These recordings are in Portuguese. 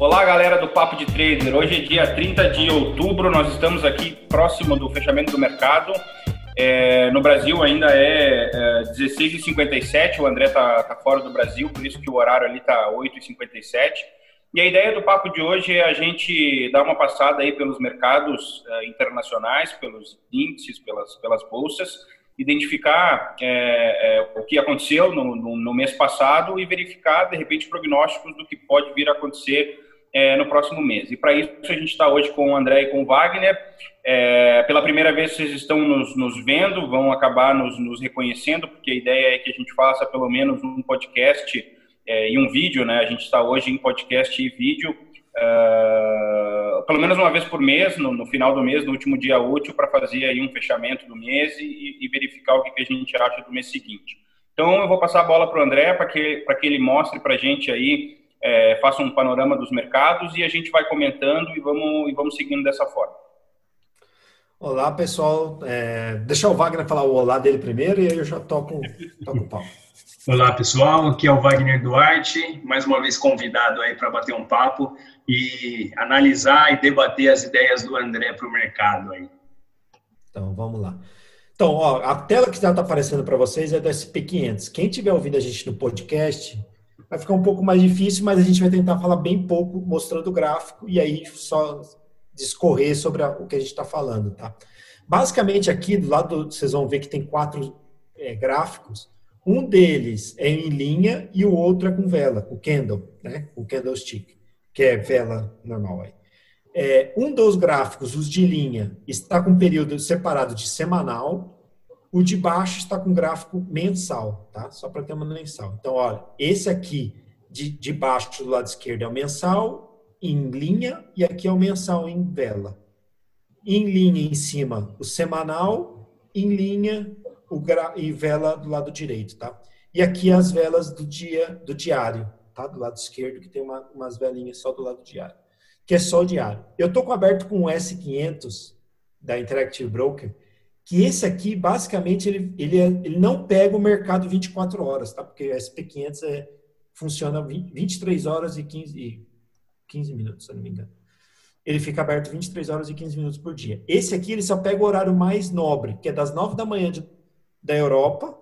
Olá, galera do Papo de Trader. Hoje é dia 30 de outubro, nós estamos aqui próximo do fechamento do mercado. No Brasil ainda é 16h57, o André tá fora do Brasil, por isso que o horário ali tá 8h57. E a ideia do papo de hoje é a gente dar uma passada aí pelos mercados internacionais, pelos índices, pelas bolsas, identificar o que aconteceu no mês passado e verificar, de repente, prognósticos do que pode vir a acontecer no próximo mês. E para isso a gente está hoje com o André e com o Wagner. Pela primeira vez vocês estão nos vendo, vão acabar nos reconhecendo, porque a ideia é que a gente faça pelo menos um podcast e um vídeo, né? A gente está hoje em podcast e vídeo, pelo menos uma vez por mês, no final do mês, no último dia útil, para fazer aí um fechamento do mês e verificar o que a gente acha do mês seguinte. Então eu vou passar a bola para o André, para que ele mostre para a gente aí, faça um panorama dos mercados e a gente vai comentando e vamos seguindo dessa forma. Olá, pessoal. Deixa o Wagner falar o olá dele primeiro e aí eu já toco o pau. Olá, pessoal. Aqui é o Wagner Duarte, mais uma vez convidado aí para bater um papo e analisar e debater as ideias do André para o mercado aí. Então, vamos lá. Então, ó, a tela que já está aparecendo para vocês é do S&P 500. Quem estiver ouvindo a gente no podcast... vai ficar um pouco mais difícil, mas a gente vai tentar falar bem pouco, mostrando o gráfico e aí só discorrer sobre o que a gente está falando, tá? Basicamente aqui do lado, vocês vão ver que tem quatro gráficos. Um deles é em linha e o outro é com vela, o candle, né? O candlestick, que é vela normal aí. Um dos gráficos, os de linha, está com um período separado de semanal. O de baixo está com gráfico mensal, tá? Só para ter uma mensal. Então, olha, esse aqui de baixo do lado esquerdo é o mensal, em linha, e aqui é o mensal em vela. Em linha em cima o semanal, em linha e vela do lado direito, tá? E aqui as velas do diário, tá? Do lado esquerdo, que tem umas velinhas só do lado diário, que é só o diário. Eu estou aberto com o S500 da Interactive Broker, que esse aqui, basicamente, ele não pega o mercado 24 horas, tá? Porque o SP500 funciona 23 horas e 15 minutos, se eu não me engano. Ele fica aberto 23 horas e 15 minutos por dia. Esse aqui, ele só pega o horário mais nobre, que é das 9 da manhã da Europa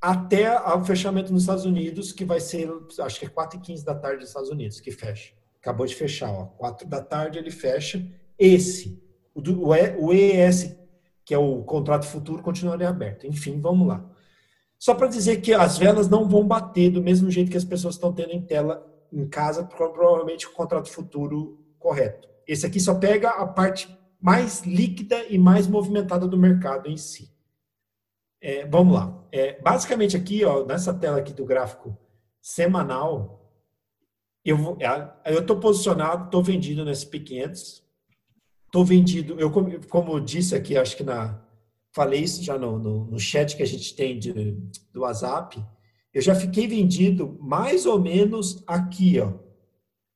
até o fechamento nos Estados Unidos, que vai ser, acho que é 4h15 da tarde nos Estados Unidos, que fecha. Acabou de fechar, ó. 4 da tarde ele fecha. Esse, o ES, que é o contrato futuro, continuaria aberto. Enfim, vamos lá. Só para dizer que as velas não vão bater do mesmo jeito que as pessoas estão tendo em tela em casa, provavelmente o contrato futuro correto. Esse aqui só pega a parte mais líquida e mais movimentada do mercado em si. Vamos lá. Basicamente aqui, ó, nessa tela aqui do gráfico semanal, eu estou posicionado, estou vendido no SP 500, estou vendido, eu como eu disse aqui, acho que falei isso já no chat que a gente tem do WhatsApp, eu já fiquei vendido mais ou menos aqui, ó,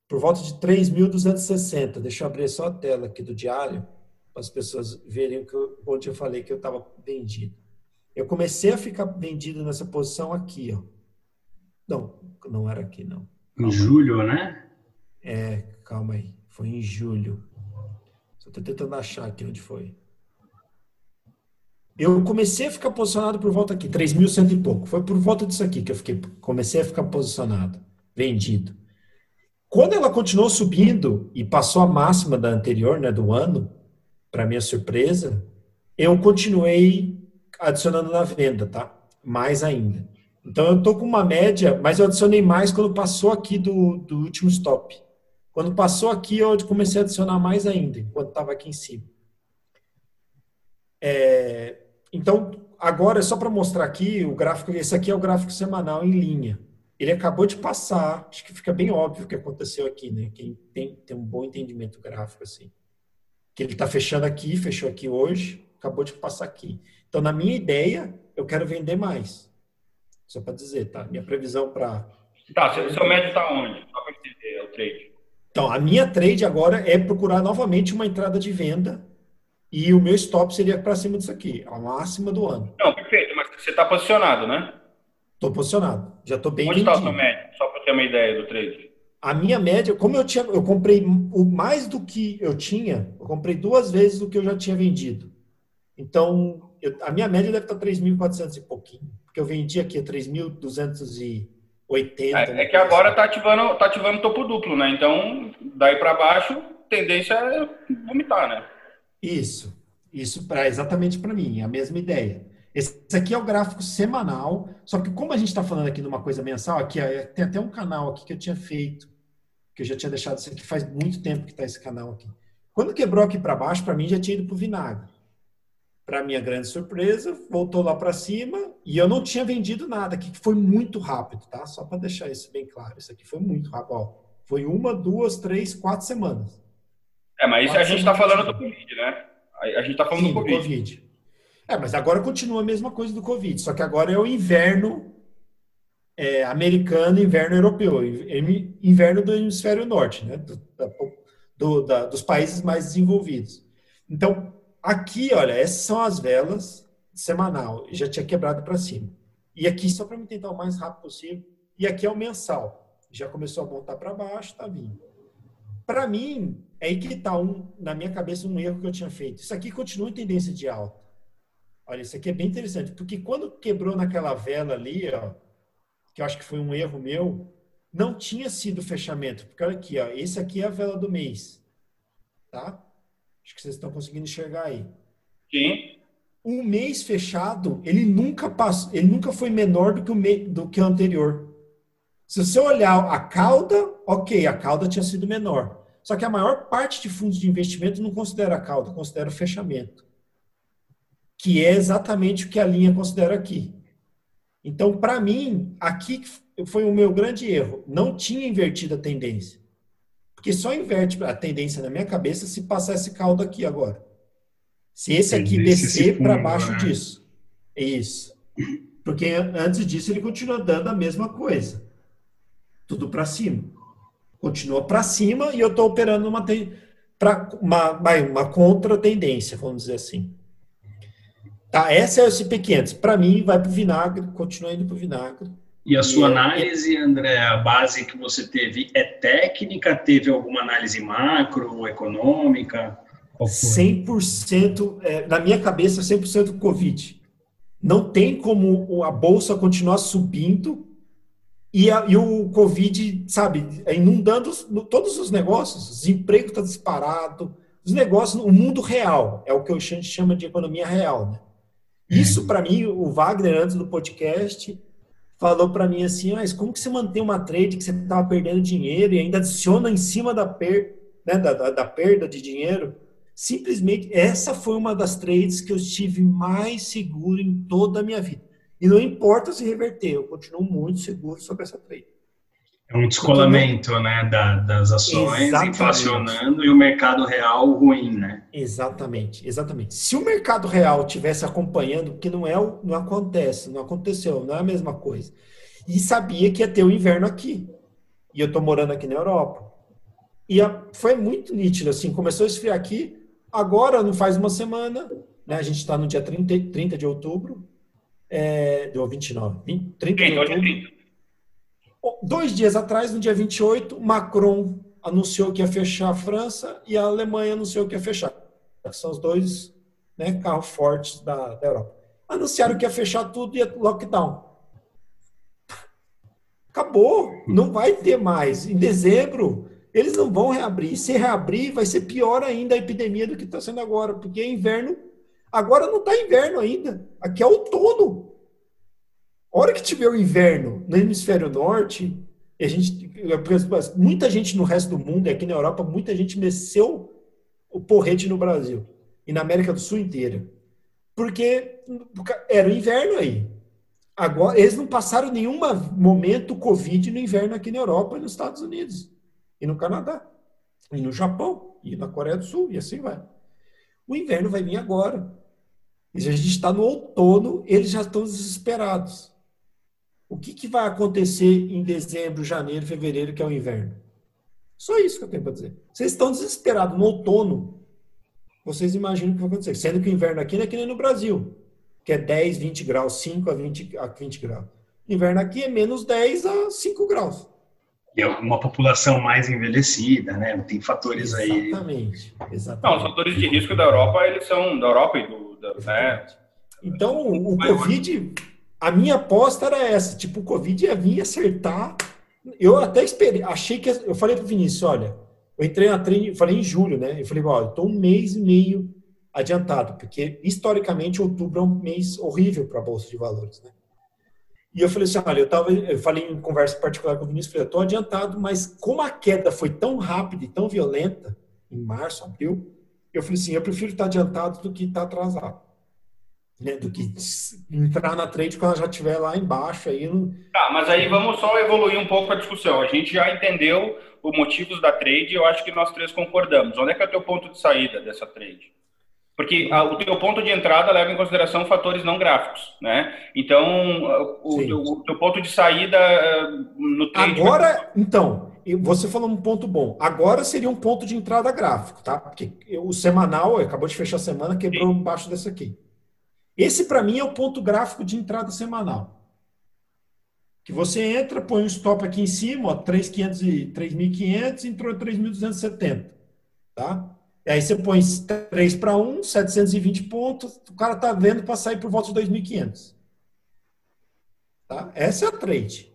por volta de 3.260. Deixa eu abrir só a tela aqui do diário, para as pessoas verem onde eu falei que eu estava vendido. Eu comecei a ficar vendido nessa posição aqui, ó. Não era aqui, não. Calma. Em julho, né? Calma aí, foi em julho. Estou tentando achar aqui onde foi. Eu comecei a ficar posicionado por volta aqui, 3.100 e pouco. Foi por volta disso aqui que eu comecei a ficar posicionado, vendido. Quando ela continuou subindo e passou a máxima da anterior, né, do ano, para minha surpresa, eu continuei adicionando na venda, tá? Mais ainda. Então eu estou com uma média, mas eu adicionei mais quando passou aqui do último stop. Quando passou aqui, eu comecei a adicionar mais ainda, enquanto estava aqui em cima. Então, agora, só para mostrar aqui, o gráfico, esse aqui é o gráfico semanal em linha. Ele acabou de passar, acho que fica bem óbvio o que aconteceu aqui, né? Quem tem um bom entendimento gráfico, assim. Que ele está fechando aqui, fechou aqui hoje, acabou de passar aqui. Então, na minha ideia, eu quero vender mais. Só para dizer, tá? Minha previsão para... Tá, seu médio está onde? Só para entender o trade. Então, a minha trade agora é procurar novamente uma entrada de venda e o meu stop seria para cima disso aqui, a máxima do ano. Não, perfeito, mas você está posicionado, né? Estou posicionado, já estou bem vendido. Onde está o seu médio? Só para ter uma ideia do trade. A minha média, como eu comprei mais do que eu tinha, eu comprei 2 vezes do que eu já tinha vendido. Então, a minha média deve estar 3.400 e pouquinho, porque eu vendi aqui 3.280. É que agora tá ativando topo duplo, né? Então, daí para baixo, tendência é vomitar, né? Isso. Isso exatamente para mim, a mesma ideia. Esse aqui é o gráfico semanal, só que como a gente está falando aqui de uma coisa mensal, aqui tem até um canal aqui que eu tinha feito, que eu já tinha deixado isso aqui, faz muito tempo que está esse canal aqui. Quando quebrou aqui para baixo, para mim já tinha ido para o vinagre. Para minha grande surpresa, voltou lá para cima e eu não tinha vendido nada aqui, que foi muito rápido, tá? Só para deixar isso bem claro, isso aqui foi muito rápido. Ó, foi 1, 2, 3, 4 semanas. É, mas isso a gente está falando do Covid, né? A gente está falando, sim, do Covid. É, mas agora continua a mesma coisa do Covid, só que agora é o inverno americano, inverno europeu, inverno do hemisfério norte, né? Dos países mais desenvolvidos. Então, aqui, olha, essas são as velas semanal, já tinha quebrado para cima. E aqui, só para me tentar o mais rápido possível, e aqui é o mensal, já começou a voltar para baixo, está vindo. Para mim, é aí que está na minha cabeça um erro que eu tinha feito. Isso aqui continua em tendência de alta. Olha, isso aqui é bem interessante, porque quando quebrou naquela vela ali, ó, que eu acho que foi um erro meu, não tinha sido fechamento, porque olha aqui, ó, esse aqui é a vela do mês, tá? Acho que vocês estão conseguindo enxergar aí. Sim. Um mês fechado, ele nunca foi menor do que o anterior. Se você olhar a cauda, ok, a cauda tinha sido menor. Só que a maior parte de fundos de investimento não considera a cauda, considera o fechamento, que é exatamente o que a linha considera aqui. Então, para mim, aqui foi o meu grande erro. Não tinha invertido a tendência. Porque só inverte a tendência na minha cabeça se passar esse caldo aqui agora. Se esse aqui descer para baixo, né? Disso. É isso. Porque antes disso ele continua dando a mesma coisa. Tudo para cima. Continua para cima e eu estou operando uma contra-tendência, vamos dizer assim. Tá, essa é o S&P 500. Para mim, vai para o vinagre, continua indo para o vinagre. E a sua análise, André, a base que você teve é técnica? Teve alguma análise macro, econômica? 100%, na minha cabeça, 100% Covid. Não tem como a Bolsa continuar subindo e o Covid, sabe, inundando todos os negócios. O desemprego está disparado. Os negócios, o mundo real, é o que a gente chama de economia real, né? Isso, para mim, o Wagner, antes do podcast, falou para mim assim, mas como que você mantém uma trade que você estava perdendo dinheiro e ainda adiciona em cima da perda de dinheiro? Simplesmente, essa foi uma das trades que eu estive mais seguro em toda a minha vida. E não importa se reverter, eu continuo muito seguro sobre essa trade. É um descolamento, né, das ações, exatamente, inflacionando e o mercado real ruim, né? Exatamente, exatamente. Se o mercado real estivesse acompanhando, porque não aconteceu, não é a mesma coisa. E sabia que ia ter o inverno aqui. E eu estou morando aqui na Europa. E foi muito nítido, assim, começou a esfriar aqui, agora não faz uma semana, né, a gente está no dia 30 de outubro, deu 29, 30 de outubro. 2 dias atrás, no dia 28, Macron anunciou que ia fechar a França e a Alemanha anunciou que ia fechar. São os dois, né, carros fortes da Europa. Anunciaram que ia fechar tudo e ia lockdown. Acabou. Não vai ter mais. Em dezembro, eles não vão reabrir. Se reabrir, vai ser pior ainda a epidemia do que está sendo agora, porque é inverno. Agora não está inverno ainda. Aqui é outono. A hora que tiver o inverno no hemisfério norte, muita gente no resto do mundo, aqui na Europa, muita gente mexeu o porrete no Brasil e na América do Sul inteira. Porque era o inverno aí. Agora, eles não passaram nenhum momento Covid no inverno aqui na Europa e nos Estados Unidos. E no Canadá. E no Japão. E na Coreia do Sul. E assim vai. O inverno vai vir agora. A gente está no outono, eles já estão desesperados. O que vai acontecer em dezembro, janeiro, fevereiro, que é o inverno? Só isso que eu tenho para dizer. Vocês estão desesperados no outono. Vocês imaginam o que vai acontecer. Sendo que o inverno aqui não é que nem no Brasil, que é 10, 20 graus, 5 a 20 graus. O inverno aqui é menos 10 a 5 graus. E é uma população mais envelhecida, né? Tem fatores aí... Exatamente, exatamente. Não, os fatores de risco da Europa, eles são da Europa e do... né? Então, o Covid, a minha aposta era essa. Tipo, o Covid ia vir acertar. Eu até esperei, achei que... Eu falei pro Vinícius, olha, eu entrei na trend, falei em julho, né? Eu falei, olha, eu tô um mês e meio adiantado, porque historicamente outubro é um mês horrível para a Bolsa de Valores, né? E eu falei assim, olha, eu falei em conversa particular com o Vinícius, falei, eu estou adiantado, mas como a queda foi tão rápida e tão violenta, em março, abril, eu falei assim, eu prefiro estar adiantado do que estar atrasado. Né? Do que entrar na trade quando ela já estiver lá embaixo. Aí não... Tá, mas aí vamos só evoluir um pouco a discussão. A gente já entendeu os motivos da trade e eu acho que nós três concordamos. Onde é que é o teu ponto de saída dessa trade? Porque o teu ponto de entrada leva em consideração fatores não gráficos, né? Então, o teu ponto de saída no trade... Agora, então, você falou um ponto bom. Agora seria um ponto de entrada gráfico, tá? Porque o semanal, acabou de fechar a semana, quebrou embaixo dessa aqui. Esse, para mim, é o ponto gráfico de entrada semanal. Que você entra, põe um stop aqui em cima, ó, 3.500, entrou 3.270, tá? Aí você põe 3 para 1, 720 pontos, o cara tá vendo para sair por volta de 2.500. Tá? Essa é a trade.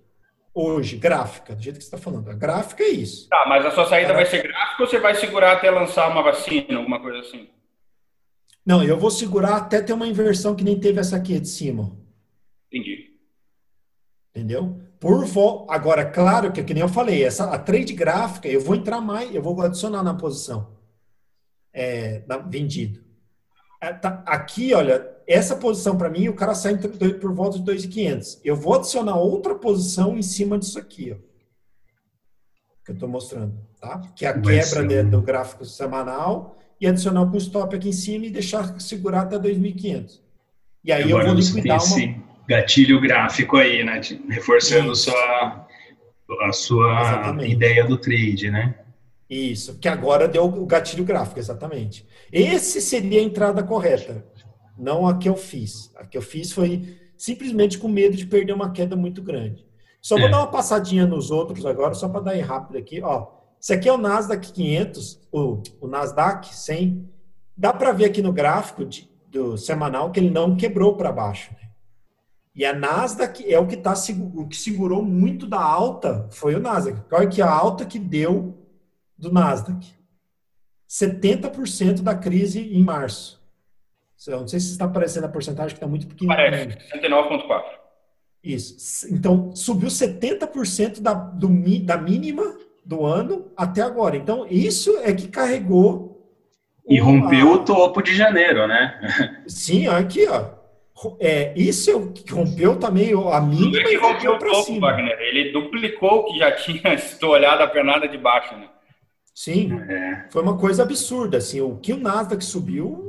Hoje, gráfica, do jeito que você está falando. A gráfica é isso. Tá, mas a sua saída vai ser gráfica ou você vai segurar até lançar uma vacina, alguma coisa assim? Não, eu vou segurar até ter uma inversão que nem teve essa aqui de cima. Entendi. Entendeu? Agora, claro que nem eu falei, a trade gráfica, eu vou entrar mais, eu vou adicionar na posição. Vendido. Tá, aqui, olha, essa posição para mim, o cara sai por volta de 2.500. Eu vou adicionar outra posição em cima disso aqui, ó, que eu estou mostrando, tá? Que é a quebra do gráfico semanal e adicionar com stop aqui em cima e deixar segurar até 2.500. E aí agora eu vou liquidar esse gatilho gráfico aí, né? Reforçando a sua exatamente. Ideia do trade, né? Isso, que agora deu o gatilho gráfico, exatamente. Esse seria a entrada correta, não a que eu fiz. A que eu fiz foi simplesmente com medo de perder uma queda muito grande. Só vou dar uma passadinha nos outros agora, só para dar aí rápido aqui. Ó, esse aqui é o Nasdaq 500, o Nasdaq 100. Dá para ver aqui no gráfico do semanal que ele não quebrou para baixo. Né? E a Nasdaq é o que segurou muito da alta, foi o Nasdaq. Olha que a alta que deu... do Nasdaq. 70% da crise em março. Eu não sei se está aparecendo a porcentagem, que está muito pequena. Parece, 69,4%. Isso. Então, subiu 70% da mínima do ano até agora. Então, isso é que carregou... E rompeu o topo de janeiro, né? Sim, aqui, ó. Isso é o que rompeu também a mínima e rompeu para cima. Wagner. Ele duplicou o que já tinha, se tu olhar da pernada de baixo, né? Sim, foi uma coisa absurda, assim, o que o Nasdaq subiu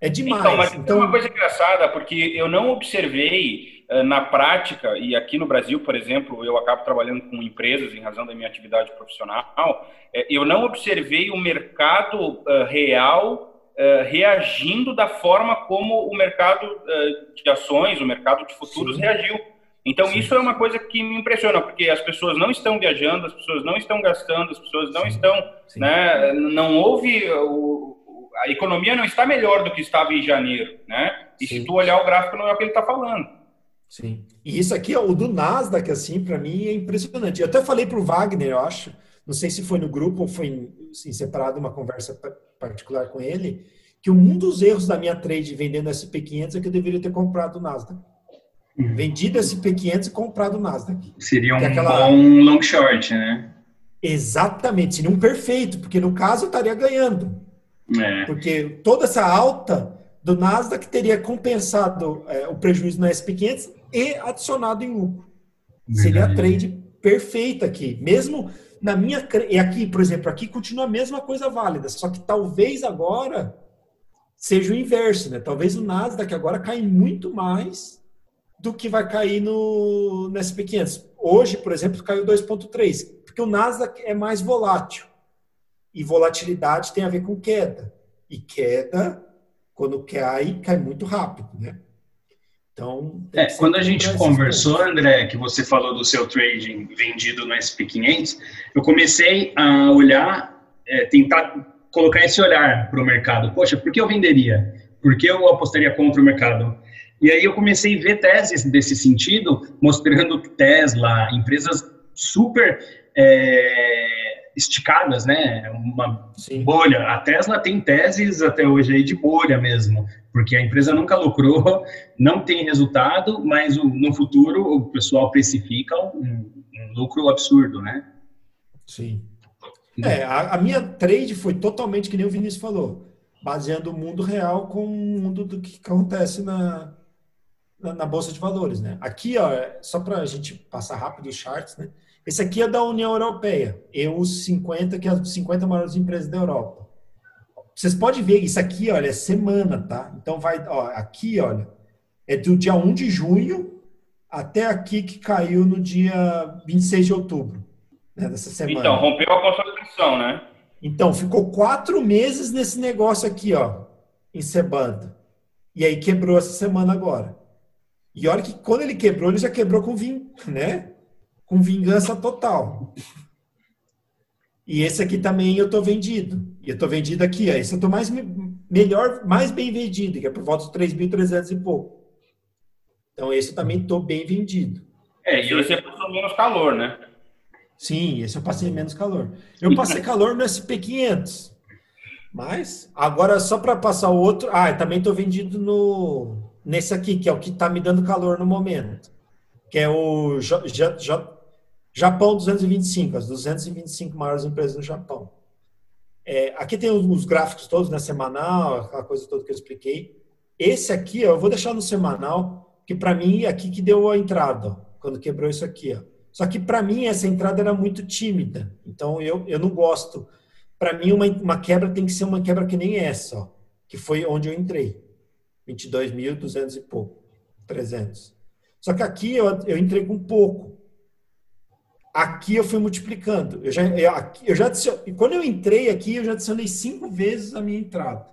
é demais. Então, mas então... é uma coisa engraçada, porque eu não observei na prática, e aqui no Brasil, por exemplo, eu acabo trabalhando com empresas em razão da minha atividade profissional, eu não observei o mercado real reagindo da forma como o mercado de ações, o mercado de futuros reagiu. Então, isso é uma coisa que me impressiona, porque as pessoas não estão viajando, as pessoas não estão gastando, as pessoas não estão... Né, não houve... A economia não está melhor do que estava em janeiro, né? E se tu olhar o gráfico, não é o que ele está falando. Sim. E isso aqui, o do Nasdaq, assim, para mim, é impressionante. Eu até falei para o Wagner, eu acho, não sei se foi no grupo ou foi separado uma conversa particular com ele, que um dos erros da minha trade vendendo SP500 é que eu deveria ter comprado o Nasdaq. Vendido SP500 e comprado o Nasdaq. Seria um long short, né? Exatamente, seria um perfeito, porque no caso eu estaria ganhando. Porque toda essa alta do Nasdaq teria compensado o prejuízo na SP500 e adicionado em lucro. Seria a trade perfeita aqui. Mesmo na minha... E aqui, por exemplo, aqui continua a mesma coisa válida, só que talvez agora seja o inverso, né? Talvez o Nasdaq agora caia muito mais... do que vai cair no SP500. Hoje, por exemplo, caiu 2,3, porque o Nasdaq é mais volátil. E volatilidade tem a ver com queda. E queda, quando cai muito rápido, né? Então, quando a gente conversou, André, que você falou do seu trading vendido no SP500, eu comecei a olhar, tentar colocar esse olhar para o mercado. Poxa, por que eu venderia? Por que eu apostaria contra o mercado? E aí eu comecei a ver teses desse sentido, mostrando Tesla, empresas super esticadas, né? Uma Sim. bolha. A Tesla tem teses até hoje aí de bolha mesmo, porque a empresa nunca lucrou, não tem resultado, mas no futuro o pessoal precifica um lucro absurdo, né? Sim. A minha trade foi totalmente, que nem o Vinícius falou, baseando o mundo real com o mundo do que acontece na Bolsa de Valores, né? Aqui, ó, só para a gente passar rápido os charts, né? Esse aqui é da União Europeia, EU50, que é as 50 maiores empresas da Europa. Vocês podem ver, isso aqui, olha, é semana, tá? Então vai, ó, aqui, olha, é do dia 1 de junho até aqui que caiu no dia 26 de outubro, né, dessa semana. Então, rompeu a consolidação, né? Então, ficou 4 meses nesse negócio aqui, ó, encebando. E aí quebrou essa semana agora. E olha que quando ele já quebrou com vingança total. E esse aqui também eu tô vendido. E eu tô vendido aqui, ó. Esse eu tô mais bem vendido, que é por volta de 3.300 e pouco. Então, esse eu também tô bem vendido. E esse passou menos calor, né? Sim, esse eu passei menos calor. Eu passei calor no SP500. Mas, agora só para passar o outro... eu também tô vendido nesse aqui, que é o que tá me dando calor no momento. Que é o Japão 225, as 225 maiores empresas do Japão. Aqui tem os gráficos todos, né, semanal, aquela coisa toda que eu expliquei. Esse aqui, ó, eu vou deixar no semanal, que para mim é aqui que deu a entrada, ó, quando quebrou isso aqui, ó. Só que para mim essa entrada era muito tímida, então eu não gosto. Para mim uma quebra tem que ser uma quebra que nem essa, ó, que foi onde eu entrei, 22.200 e pouco, 300. Só que aqui eu entrei com pouco. Aqui eu fui multiplicando. Quando eu entrei aqui, eu já adicionei 5 vezes a minha entrada.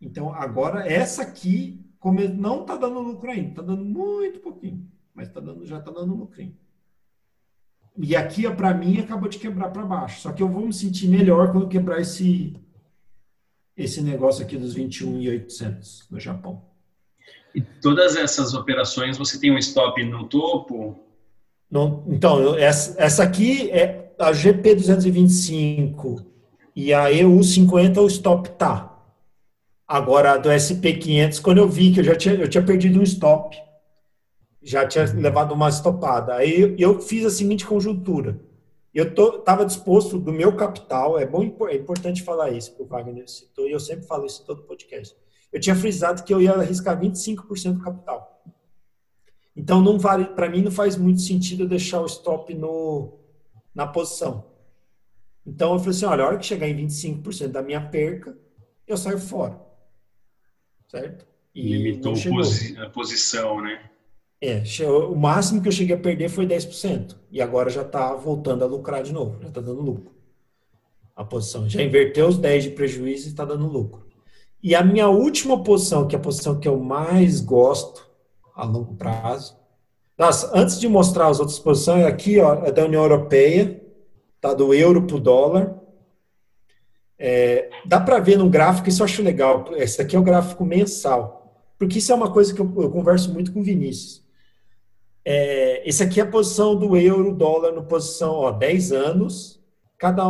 Então, agora, essa aqui, como não está dando lucro ainda, está dando muito pouquinho, mas já está dando lucrinho. E aqui, para mim, acabou de quebrar para baixo. Só que eu vou me sentir melhor quando quebrar esse negócio aqui dos 21.800 no Japão. E todas essas operações, você tem um stop no topo? Não, então, essa aqui é a GP225 e a EU50, o stop tá. Agora, a do SP500, quando eu vi que eu tinha perdido um stop, já tinha levado uma estopada. Aí eu fiz a seguinte conjuntura. Eu estava disposto do meu capital, é importante falar isso, porque o Wagner citou, e eu sempre falo isso em todo podcast. Eu tinha frisado que eu ia arriscar 25% do capital. Então, não vale, para mim, não faz muito sentido eu deixar o stop na posição. Então, eu falei assim, olha, a hora que chegar em 25% da minha perca, eu saio fora. Certo? E limitou a posição, né? O máximo que eu cheguei a perder foi 10%. E agora já está voltando a lucrar de novo. Já está dando lucro. A posição já inverteu os 10 de prejuízo e está dando lucro. E a minha última posição, que é a posição que eu mais gosto a longo prazo. Nossa, antes de mostrar as outras posições, aqui ó, é da União Europeia, tá, do euro pro dólar. Dá para ver no gráfico, isso eu acho legal, esse aqui é o gráfico mensal, porque isso é uma coisa que eu converso muito com o Vinícius. Esse aqui é a posição do euro, dólar, na posição 10 anos, cada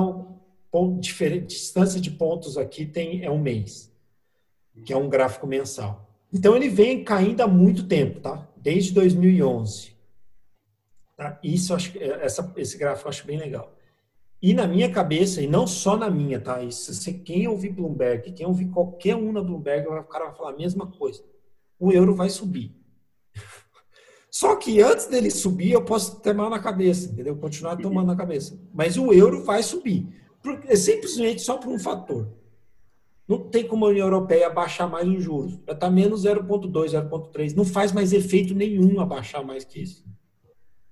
distância de pontos aqui é um mês. Que é um gráfico mensal. Então, ele vem caindo há muito tempo, tá? Desde 2011. Tá? Isso, esse gráfico eu acho bem legal. E na minha cabeça, e não só na minha, tá? Isso, quem ouvir Bloomberg, quem ouvir qualquer um na Bloomberg, o cara vai falar a mesma coisa. O euro vai subir. Só que antes dele subir, eu posso ter mal na cabeça, entendeu? Continuar tomando na cabeça. Mas o euro vai subir. Simplesmente só por um fator. Não tem como a União Europeia abaixar mais os juros. Já está menos 0,2, 0,3. Não faz mais efeito nenhum abaixar mais que isso.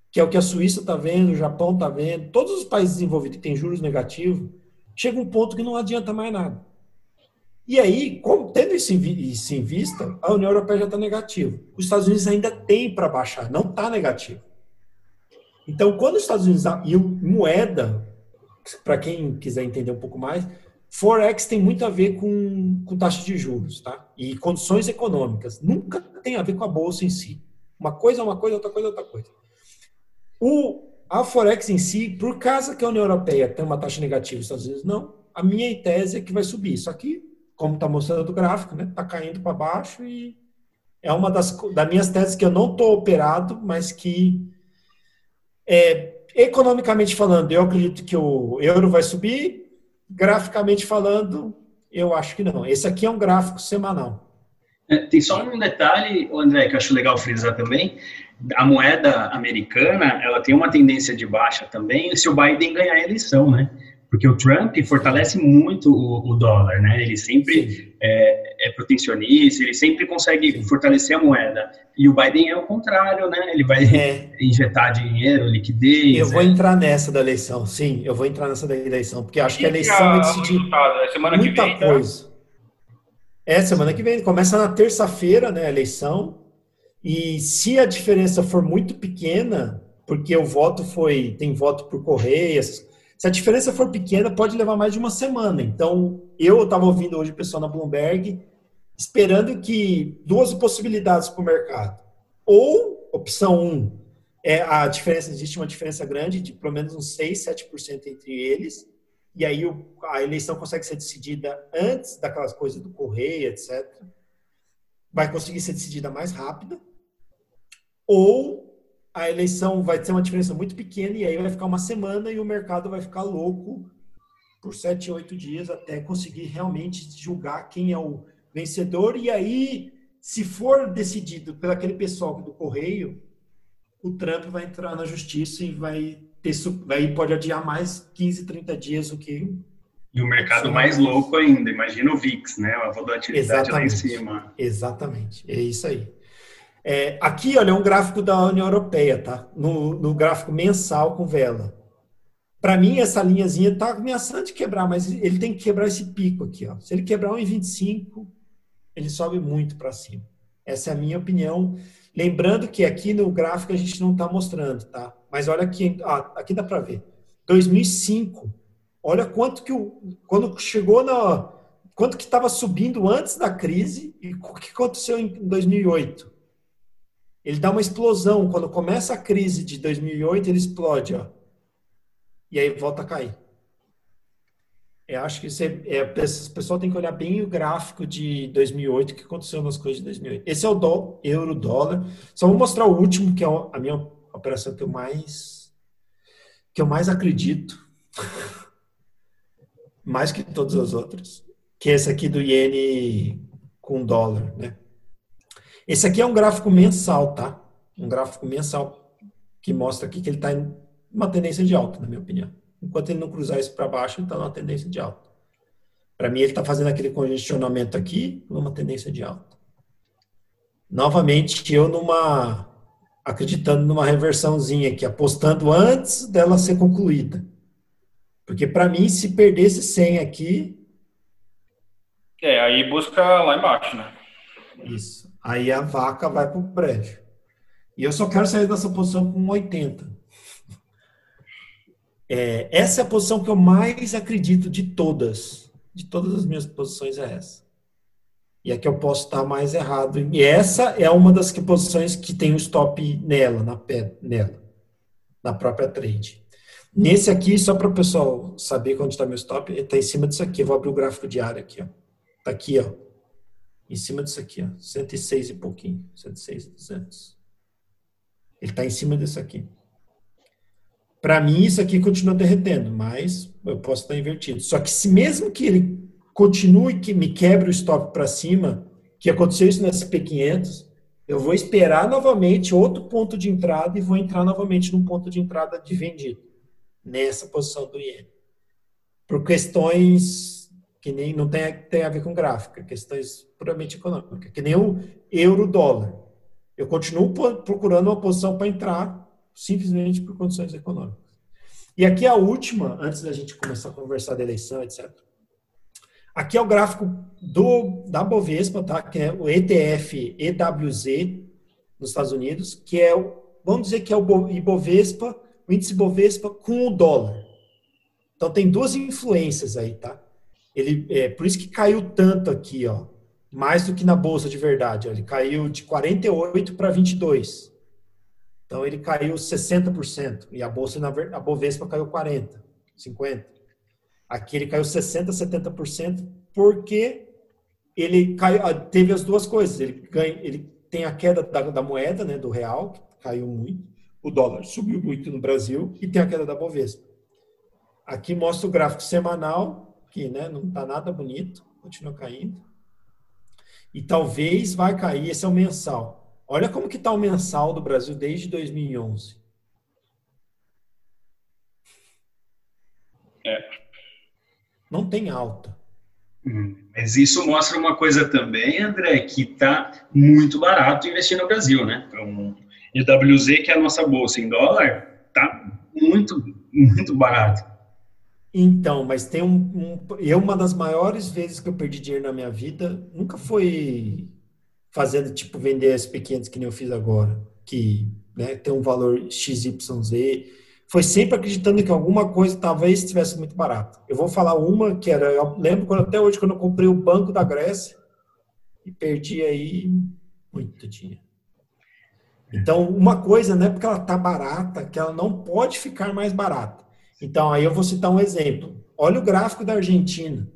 Que é o que a Suíça está vendo, o Japão está vendo. Todos os países desenvolvidos que têm juros negativos, chega um ponto que não adianta mais nada. E aí, tendo isso em vista, a União Europeia já está negativa. Os Estados Unidos ainda tem para baixar, não está negativo. Então, quando os Estados Unidos... E moeda, para quem quiser entender um pouco mais, Forex tem muito a ver com taxa de juros, tá? E condições econômicas. Nunca tem a ver com a bolsa em si. Uma coisa é uma coisa, outra coisa é outra coisa. A Forex em si, por causa que a União Europeia tem uma taxa negativa e os Estados Unidos não, a minha tese é que vai subir. Só que, como está mostrando o gráfico, né? Está caindo para baixo e é uma das minhas teses que eu não estou operado, mas que economicamente falando, eu acredito que o euro vai subir. Graficamente falando, eu acho que não. Esse aqui é um gráfico semanal. Tem só um detalhe, André, que eu acho legal frisar também. A moeda americana, ela tem uma tendência de baixa também se o Biden ganhar a eleição, né? Porque o Trump fortalece muito o dólar, né? Ele sempre é protecionista, ele sempre consegue fortalecer a moeda. E o Biden é o contrário, né? Ele vai injetar dinheiro, liquidez. Eu vou entrar nessa da eleição, sim. Eu vou entrar nessa da eleição, porque acho que a eleição vai decidir muita coisa. É, semana que vem. Começa na terça-feira, né, a eleição. E se a diferença for muito pequena, porque o voto tem voto por correio, essas coisas. Se a diferença for pequena, pode levar mais de uma semana. Então, eu estava ouvindo hoje o pessoal na Bloomberg, esperando que duas possibilidades para o mercado. Ou, opção 1, existe uma diferença grande de pelo menos uns 6%, 7% entre eles, e aí a eleição consegue ser decidida antes daquelas coisas do correio, etc. Vai conseguir ser decidida mais rápida. Ou a eleição vai ter uma diferença muito pequena e aí vai ficar uma semana e o mercado vai ficar louco por 7, 8 dias até conseguir realmente julgar quem é o vencedor. E aí, se for decidido por aquele pessoal do correio, o Trump vai entrar na justiça e vai pode adiar mais 15, 30 dias o que... E o mercado mais louco ainda. Imagina o VIX, né? A volatilidade lá em cima. Exatamente. É isso aí. Aqui, olha, é um gráfico da União Europeia, tá? No gráfico mensal com vela. Para mim, essa linhazinha tá ameaçando de quebrar, mas ele tem que quebrar esse pico aqui, ó. Se ele quebrar 1,25, ele sobe muito para cima. Essa é a minha opinião. Lembrando que aqui no gráfico a gente não tá mostrando, tá? Mas olha aqui, aqui dá para ver. 2005. Olha quanto que quando chegou quanto que estava subindo antes da crise e o que aconteceu em 2008. Ele dá uma explosão. Quando começa a crise de 2008, ele explode, ó. E aí volta a cair. Eu acho que o pessoal tem que olhar bem o gráfico de 2008, o que aconteceu nas coisas de 2008. Esse é o euro-dólar. Só vou mostrar o último, que é a minha operação que eu mais acredito. Mais que todas as outras. Que é esse aqui do iene com dólar, né? Esse aqui é um gráfico mensal, tá? Um gráfico mensal que mostra aqui que ele está em uma tendência de alta, na minha opinião. Enquanto ele não cruzar isso para baixo, ele está numa tendência de alta. Para mim, ele está fazendo aquele congestionamento aqui numa tendência de alta. Novamente, eu acreditando numa reversãozinha aqui, apostando antes dela ser concluída. Porque para mim, se perdesse 100 aqui... aí busca lá embaixo, né? Isso. Aí a vaca vai pro prédio. E eu só quero sair dessa posição com 80. Essa é a posição que eu mais acredito de todas. De todas as minhas posições é essa. E aqui eu posso estar mais errado. E essa é uma das posições que tem um stop nela, na própria trade. Nesse aqui, só para o pessoal saber onde está meu stop, ele está em cima disso aqui. Eu vou abrir o gráfico diário aqui, ó. Tá aqui, ó. Em cima disso aqui, ó, 106 e pouquinho, 106, 200. Ele está em cima disso aqui. Para mim, isso aqui continua derretendo, mas eu posso estar invertido. Só que mesmo que ele continue, que me quebre o stop para cima, que aconteceu isso no SP 500, eu vou esperar novamente outro ponto de entrada e vou entrar novamente num ponto de entrada de vendido, nessa posição do iene. Por questões... que nem não tem a ver com gráfica, questões puramente econômicas, que nem o euro-dólar. Eu continuo procurando uma posição para entrar simplesmente por condições econômicas. E aqui a última, antes da gente começar a conversar da eleição, etc. Aqui é o gráfico da Bovespa, tá? Que é o ETF EWZ nos Estados Unidos, que é, vamos dizer que é o Ibovespa, o índice Bovespa com o dólar. Então tem duas influências aí, tá? Por isso que caiu tanto aqui, ó, mais do que na bolsa de verdade. Ó, ele caiu de 48 para 22. Então ele caiu 60% e a bolsa a Bovespa caiu 40, 50. Aqui ele caiu 60%, 70%, porque ele teve as duas coisas. Ele tem a queda da moeda, né, do real, que caiu muito. O dólar subiu muito no Brasil e tem a queda da Bovespa. Aqui mostra o gráfico semanal, que, né, não está nada bonito, continua caindo. E talvez vai cair, esse é o mensal. Olha como que está o mensal do Brasil desde 2011. Não tem alta. Mas isso mostra uma coisa também, André, que está muito barato investir no Brasil, né? Então, EWZ, que é a nossa bolsa em dólar, está muito, muito barato. Então, mas tem uma das maiores vezes que eu perdi dinheiro na minha vida, nunca foi fazendo, tipo, vender SP500 que nem eu fiz agora, que, né, tem um valor XYZ... Foi sempre acreditando que alguma coisa talvez estivesse muito barata. Eu vou falar uma que era... Eu lembro até hoje quando eu comprei o Banco da Grécia e perdi aí muito dinheiro. Então, uma coisa, não é porque ela está barata, que ela não pode ficar mais barata. Então, aí eu vou citar um exemplo. Olha o gráfico da Argentina.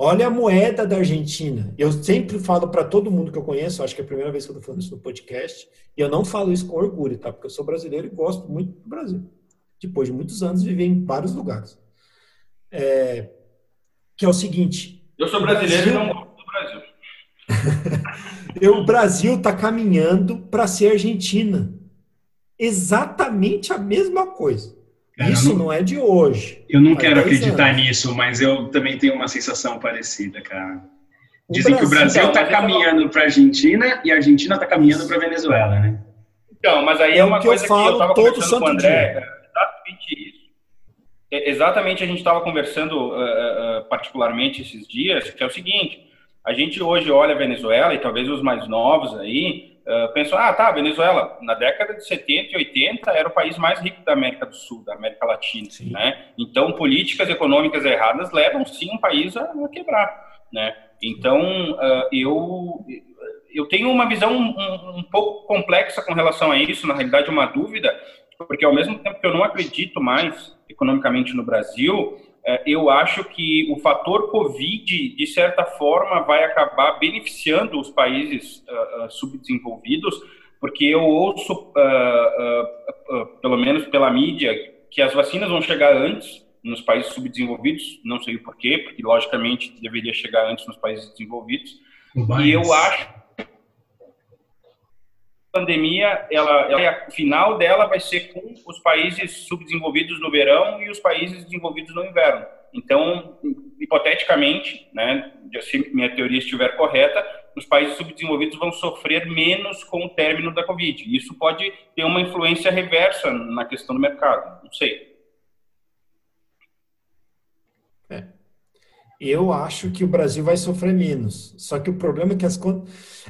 Olha a moeda da Argentina. Eu sempre falo para todo mundo que eu conheço, acho que é a primeira vez que eu estou falando isso no podcast, e eu não falo isso com orgulho, tá? Porque eu sou brasileiro e gosto muito do Brasil. Depois de muitos anos, vivi em vários lugares. Que é o seguinte... Eu sou brasileiro e não gosto do Brasil. O Brasil está caminhando para ser Argentina. Exatamente a mesma coisa. Isso não é de hoje. Eu não quero acreditar nisso, mas eu também tenho uma sensação parecida, cara. Dizem que o Brasil está caminhando para a Argentina e a Argentina está caminhando para a Venezuela, né? Então, mas aí é uma coisa que eu estava conversando com o André. Exatamente isso. Exatamente, a gente estava conversando particularmente esses dias, que é o seguinte, a gente hoje olha a Venezuela e talvez os mais novos aí... pensou, a Venezuela, na década de 70 e 80, era o país mais rico da América do Sul, da América Latina, né? Então, políticas econômicas erradas levam, sim, um país a quebrar, né? Então, eu tenho uma visão um pouco complexa com relação a isso, na realidade, uma dúvida, porque ao mesmo tempo que eu não acredito mais economicamente no Brasil, eu acho que o fator Covid, de certa forma, vai acabar beneficiando os países subdesenvolvidos, porque eu ouço, pelo menos pela mídia, que as vacinas vão chegar antes nos países subdesenvolvidos, não sei o porquê, porque logicamente deveria chegar antes nos países desenvolvidos, e eu acho que a pandemia, o final dela vai ser com os países subdesenvolvidos no verão e os países desenvolvidos no inverno. Então, hipoteticamente, né, se minha teoria estiver correta, os países subdesenvolvidos vão sofrer menos com o término da Covid. Isso pode ter uma influência reversa na questão do mercado, não sei. Eu acho que o Brasil vai sofrer menos, só que o problema é que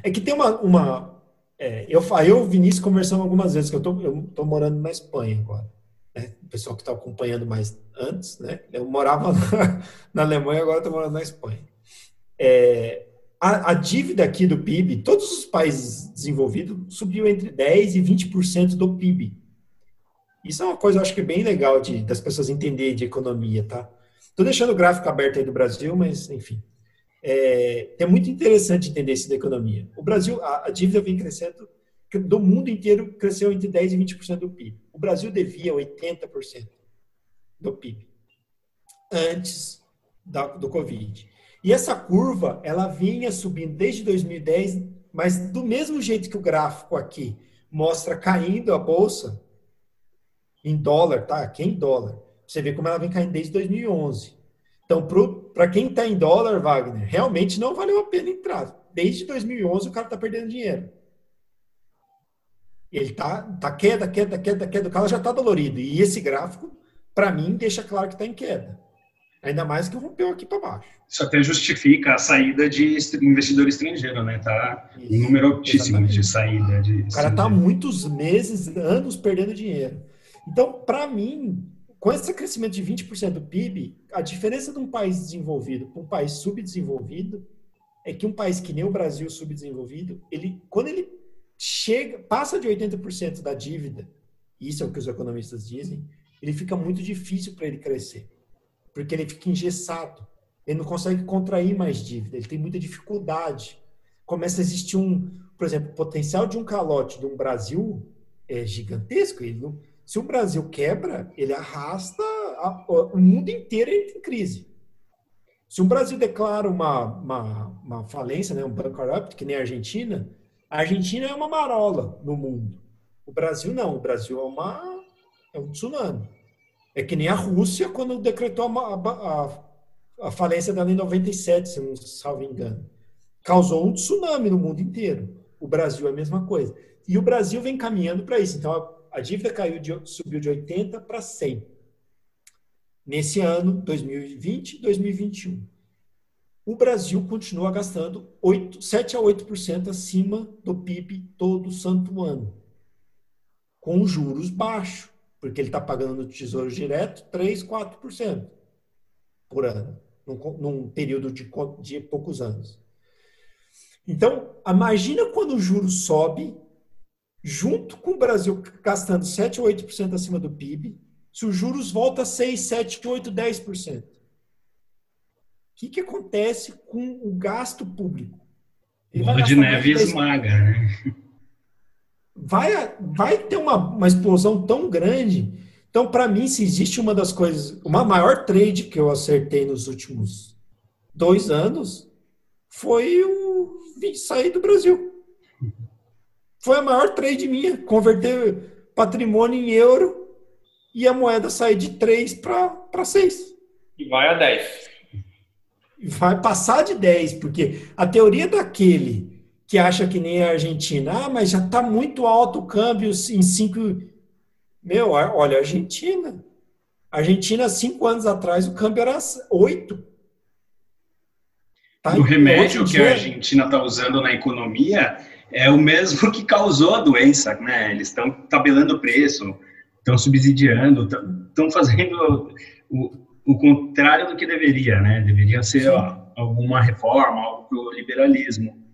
é que tem eu e o Vinícius conversamos algumas vezes, que eu tô morando na Espanha agora, né? O pessoal que está acompanhando mais antes, né? Eu morava na Alemanha, agora estou morando na Espanha. A dívida aqui do PIB, todos os países desenvolvidos, subiu entre 10% e 20% do PIB. Isso é uma coisa, eu acho que é bem legal das pessoas entenderem de economia, tá? Estou deixando o gráfico aberto aí do Brasil, mas enfim... É muito interessante entender isso da economia. O Brasil, a dívida vem crescendo, do mundo inteiro cresceu entre 10% e 20% do PIB. O Brasil devia 80% do PIB antes do Covid. E essa curva, ela vinha subindo desde 2010, mas do mesmo jeito que o gráfico aqui mostra caindo a bolsa, em dólar, tá? Aqui em dólar. Você vê como ela vem caindo desde 2011. Então, para quem está em dólar, Wagner, realmente não valeu a pena entrar. Desde 2011 o cara está perdendo dinheiro. Ele está queda, o cara já está dolorido. E esse gráfico, para mim, deixa claro que está em queda. Ainda mais que rompeu aqui para baixo. Isso até justifica a saída de investidor estrangeiro, né? Tá um número altíssimo de saída. De o cara tá muitos meses, anos perdendo dinheiro. Então, para mim, com esse crescimento de 20% do PIB, a diferença de um país desenvolvido para um país subdesenvolvido é que um país que nem o Brasil subdesenvolvido, ele, quando ele chega, passa de 80% da dívida, isso é o que os economistas dizem, ele fica muito difícil para ele crescer. Porque ele fica engessado, ele não consegue contrair mais dívida, ele tem muita dificuldade. Começa a existir por exemplo, o potencial de um calote de um Brasil é gigantesco. Se o Brasil quebra, ele arrasta o mundo inteiro em crise. Se o Brasil declara uma falência, né, um bankrupt, que nem a Argentina é uma marola no mundo. O Brasil não, o Brasil é um tsunami. É que nem a Rússia, quando decretou a falência dela em 97, se não me salvo engano. Causou um tsunami no mundo inteiro. O Brasil é a mesma coisa. E o Brasil vem caminhando para isso. Então, a dívida subiu de 80 para 100. Nesse ano, 2020 e 2021. O Brasil continua gastando 7 a 8% acima do PIB todo santo ano. Com juros baixos. Porque ele está pagando no Tesouro Direto 3%, 4% por ano, num período de poucos anos. Então, imagina quando o juro sobe, junto com o Brasil gastando 7% ou 8% acima do PIB, se os juros voltam a 6%, 7%, 8%, 10%. O que acontece com o gasto público? Bola de neve esmaga, né? Vai ter uma explosão tão grande. Então, para mim, se existe uma das coisas, uma maior trade que eu acertei nos últimos 2 anos, foi sair do Brasil. Foi a maior trade minha, converter patrimônio em euro e a moeda sair de 3 para 6. E vai a 10. Vai passar de 10, porque a teoria daquele que acha que nem a Argentina. Ah, mas já está muito alto o câmbio em 5... Meu, olha a Argentina. A Argentina, 5 anos atrás, o câmbio era 8. Tá, o remédio que a Argentina está usando na economia é o mesmo que causou a doença, né? Eles estão tabelando o preço, estão subsidiando, estão fazendo o contrário do que deveria, né? Deveria ser alguma reforma, algo para o liberalismo.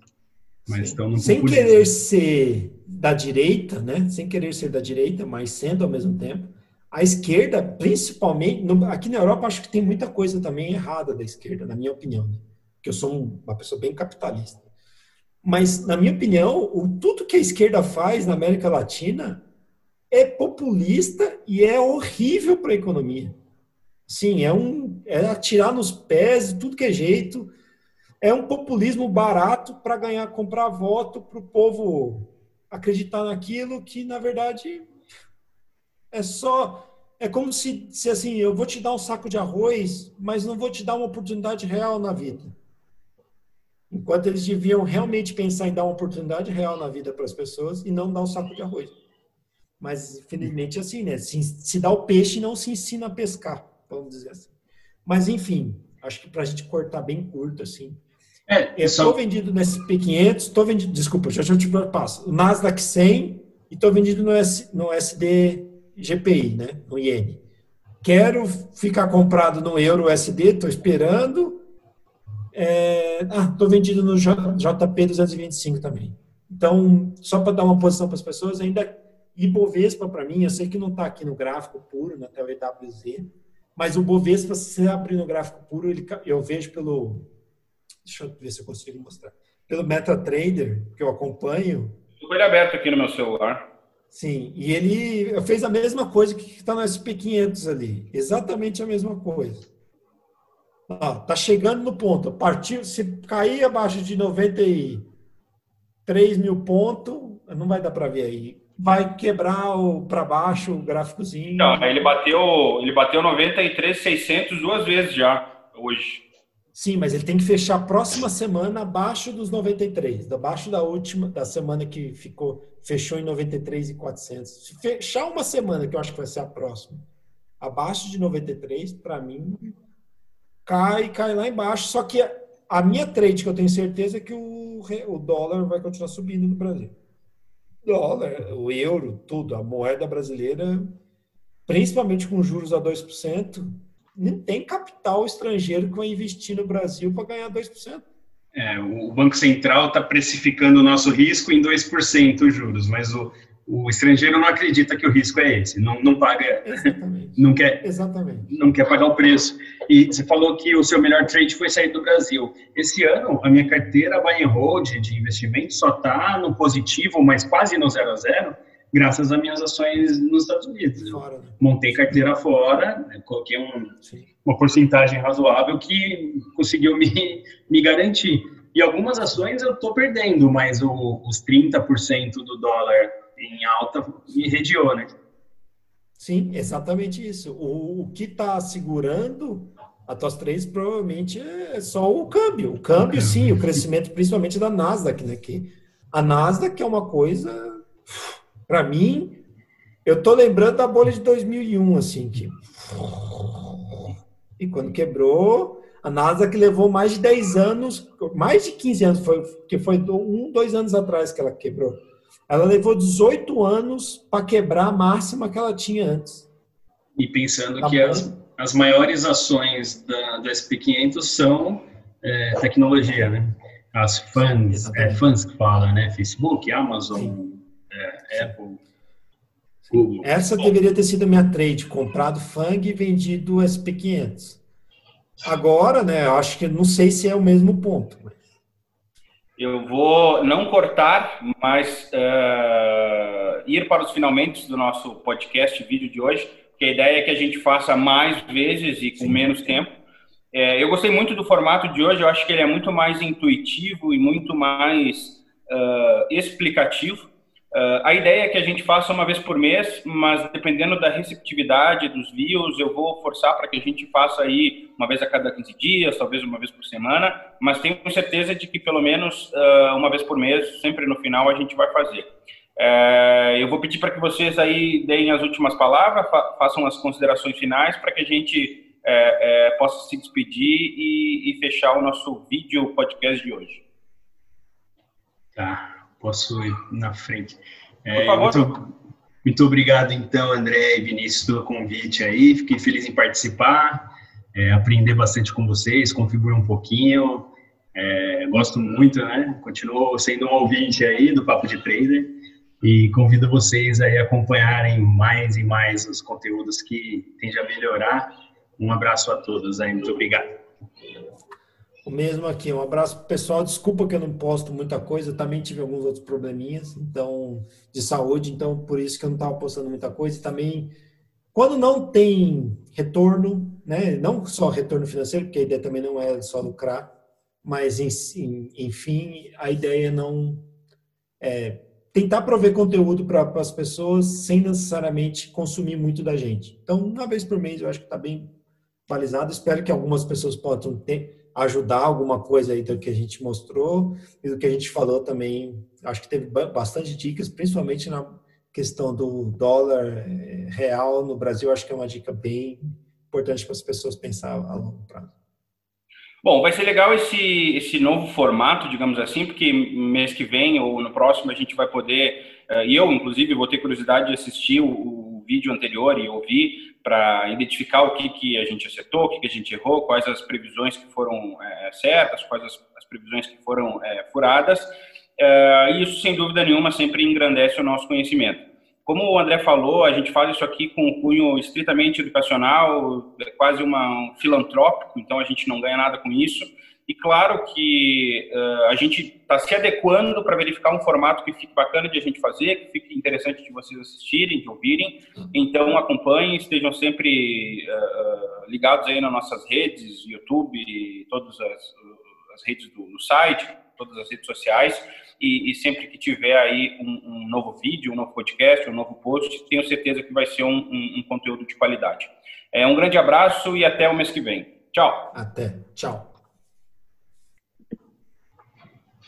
Mas sem querer ser da direita, né? Sem querer ser da direita, mas sendo ao mesmo tempo. A esquerda, principalmente, aqui na Europa, acho que tem muita coisa também errada da esquerda, na minha opinião. Né? Porque eu sou uma pessoa bem capitalista. Mas, na minha opinião, tudo que a esquerda faz na América Latina é populista e é horrível para a economia. Sim, é atirar nos pés de tudo que é jeito. É um populismo barato para comprar voto, para o povo acreditar naquilo que, na verdade, é como se assim, eu vou te dar um saco de arroz, mas não vou te dar uma oportunidade real na vida. Enquanto eles deviam realmente pensar em dar uma oportunidade real na vida para as pessoas e não dar um saco de arroz. Mas, infelizmente, assim, né? Se dá o peixe, não se ensina a pescar, vamos dizer assim. Mas, enfim, acho que para a gente cortar bem curto, assim. Eu estou vendido no SP 500, estou vendido, desculpa, já te passo, o Nasdaq 100 e estou vendido no SD GPI, né, no IN. Quero ficar comprado no Euro USD, estou esperando. Estou vendido no JP 225 também. Então, só para dar uma posição para as pessoas, ainda Ibovespa para mim, eu sei que não está aqui no gráfico puro, na EWZ, mas o Bovespa, se você abrir no gráfico puro, eu vejo pelo... Deixa eu ver se eu consigo mostrar. Pelo MetaTrader, que eu acompanho. Tudo ele aberto aqui no meu celular. Sim, e ele fez a mesma coisa que está no SP 500 ali. Exatamente a mesma coisa. Está chegando no ponto. Partiu, se cair abaixo de 93 mil pontos, não vai dar para ver aí. Vai quebrar para baixo o gráficozinho. Não, ele bateu 93.600 2 vezes já, hoje. Sim, mas ele tem que fechar a próxima semana abaixo dos 93, abaixo da última, da semana que fechou em 93.400. Se fechar uma semana, que eu acho que vai ser a próxima, abaixo de 93, para mim, cai lá embaixo. Só que a minha trade que eu tenho certeza é que o dólar vai continuar subindo no Brasil. O dólar, o euro, tudo, a moeda brasileira, principalmente com juros a 2%, não tem capital estrangeiro que vai investir no Brasil para ganhar 2%. É, o Banco Central está precificando o nosso risco em 2% os juros, mas o estrangeiro não acredita que o risco é esse, não paga, não quer pagar o preço. E você falou que o seu melhor trade foi sair do Brasil. Esse ano, a minha carteira buy and hold de investimento só está no positivo, mas quase no 0 a 0, graças às minhas ações nos Estados Unidos. Fora, né? Montei carteira fora, né? Coloquei uma porcentagem razoável que conseguiu me garantir. E algumas ações eu estou perdendo, mas os 30% do dólar em alta me rediou, né? Sim, exatamente isso. O que está segurando a TOS 3 provavelmente é só o câmbio. O câmbio, sim, o crescimento principalmente da Nasdaq, né? Que a Nasdaq é uma coisa... Para mim, eu tô lembrando da bolha de 2001, assim, que... E quando quebrou, a Nasdaq levou mais de 10 anos, mais de 15 anos, foi 1, 2 anos atrás que ela quebrou. Ela levou 18 anos para quebrar a máxima que ela tinha antes. E pensando que as maiores ações da SP 500 são tecnologia, né? As FANGs, FANGs que fala, né? Facebook, Amazon... Sim. Apple, Google. Essa deveria ter sido a minha trade, comprado FANG e vendido SP500. Agora, né, eu acho que não sei se é o mesmo ponto. Eu vou não cortar, mas ir para os finalmente do nosso podcast, vídeo de hoje, porque a ideia é que a gente faça mais vezes e com menos tempo. Eu gostei muito do formato de hoje, eu acho que ele é muito mais intuitivo e muito mais explicativo. A ideia é que a gente faça uma vez por mês, mas dependendo da receptividade dos views, eu vou forçar para que a gente faça aí uma vez a cada 15 dias, talvez uma vez por semana, mas tenho certeza de que pelo menos uma vez por mês, sempre no final, a gente vai fazer. Eu vou pedir para que vocês aí deem as últimas palavras, façam as considerações finais para que a gente possa se despedir e fechar o nosso vídeo podcast de hoje. Tá. Posso ir na frente. Por favor. Muito obrigado, então, André e Vinícius, pelo convite aí. Fiquei feliz em participar, aprender bastante com vocês, configurar um pouquinho. Gosto muito, né? Continuo sendo um ouvinte aí do Papo de Trader e convido vocês aí a acompanharem mais e mais os conteúdos que tende a melhorar. Um abraço a todos aí. Muito obrigado. O mesmo aqui, um abraço pro pessoal, desculpa que eu não posto muita coisa, eu também tive alguns outros probleminhas então de saúde, então por isso que eu não estava postando muita coisa, e também quando não tem retorno, né, não só retorno financeiro, porque a ideia também não é só lucrar, mas enfim, a ideia não é tentar prover conteúdo para as pessoas sem necessariamente consumir muito da gente. Então, uma vez por mês eu acho que está bem balizado, espero que algumas pessoas possam ter ajudar alguma coisa aí do que a gente mostrou e do que a gente falou também. Acho que teve bastante dicas, principalmente na questão do dólar real no Brasil. Acho que é uma dica bem importante para as pessoas pensar a longo prazo. Bom, vai ser legal esse novo formato, digamos assim, porque mês que vem ou no próximo a gente vai poder, e eu inclusive vou ter curiosidade de assistir o vídeo anterior e ouvir, para identificar o que a gente acertou, o que a gente errou, quais as previsões que foram certas, quais as previsões que foram furadas. E isso, sem dúvida nenhuma, sempre engrandece o nosso conhecimento. Como o André falou, a gente faz isso aqui com um cunho estritamente educacional, quase um filantrópico, então a gente não ganha nada com isso. E claro que a gente está se adequando para verificar um formato que fique bacana de a gente fazer, que fique interessante de vocês assistirem, de ouvirem. Então acompanhem, estejam sempre ligados aí nas nossas redes, YouTube, todas as redes do site, todas as redes sociais. E sempre que tiver aí um novo vídeo, um novo podcast, um novo post, tenho certeza que vai ser um conteúdo de qualidade. Um grande abraço e até o mês que vem. Tchau! Até, tchau!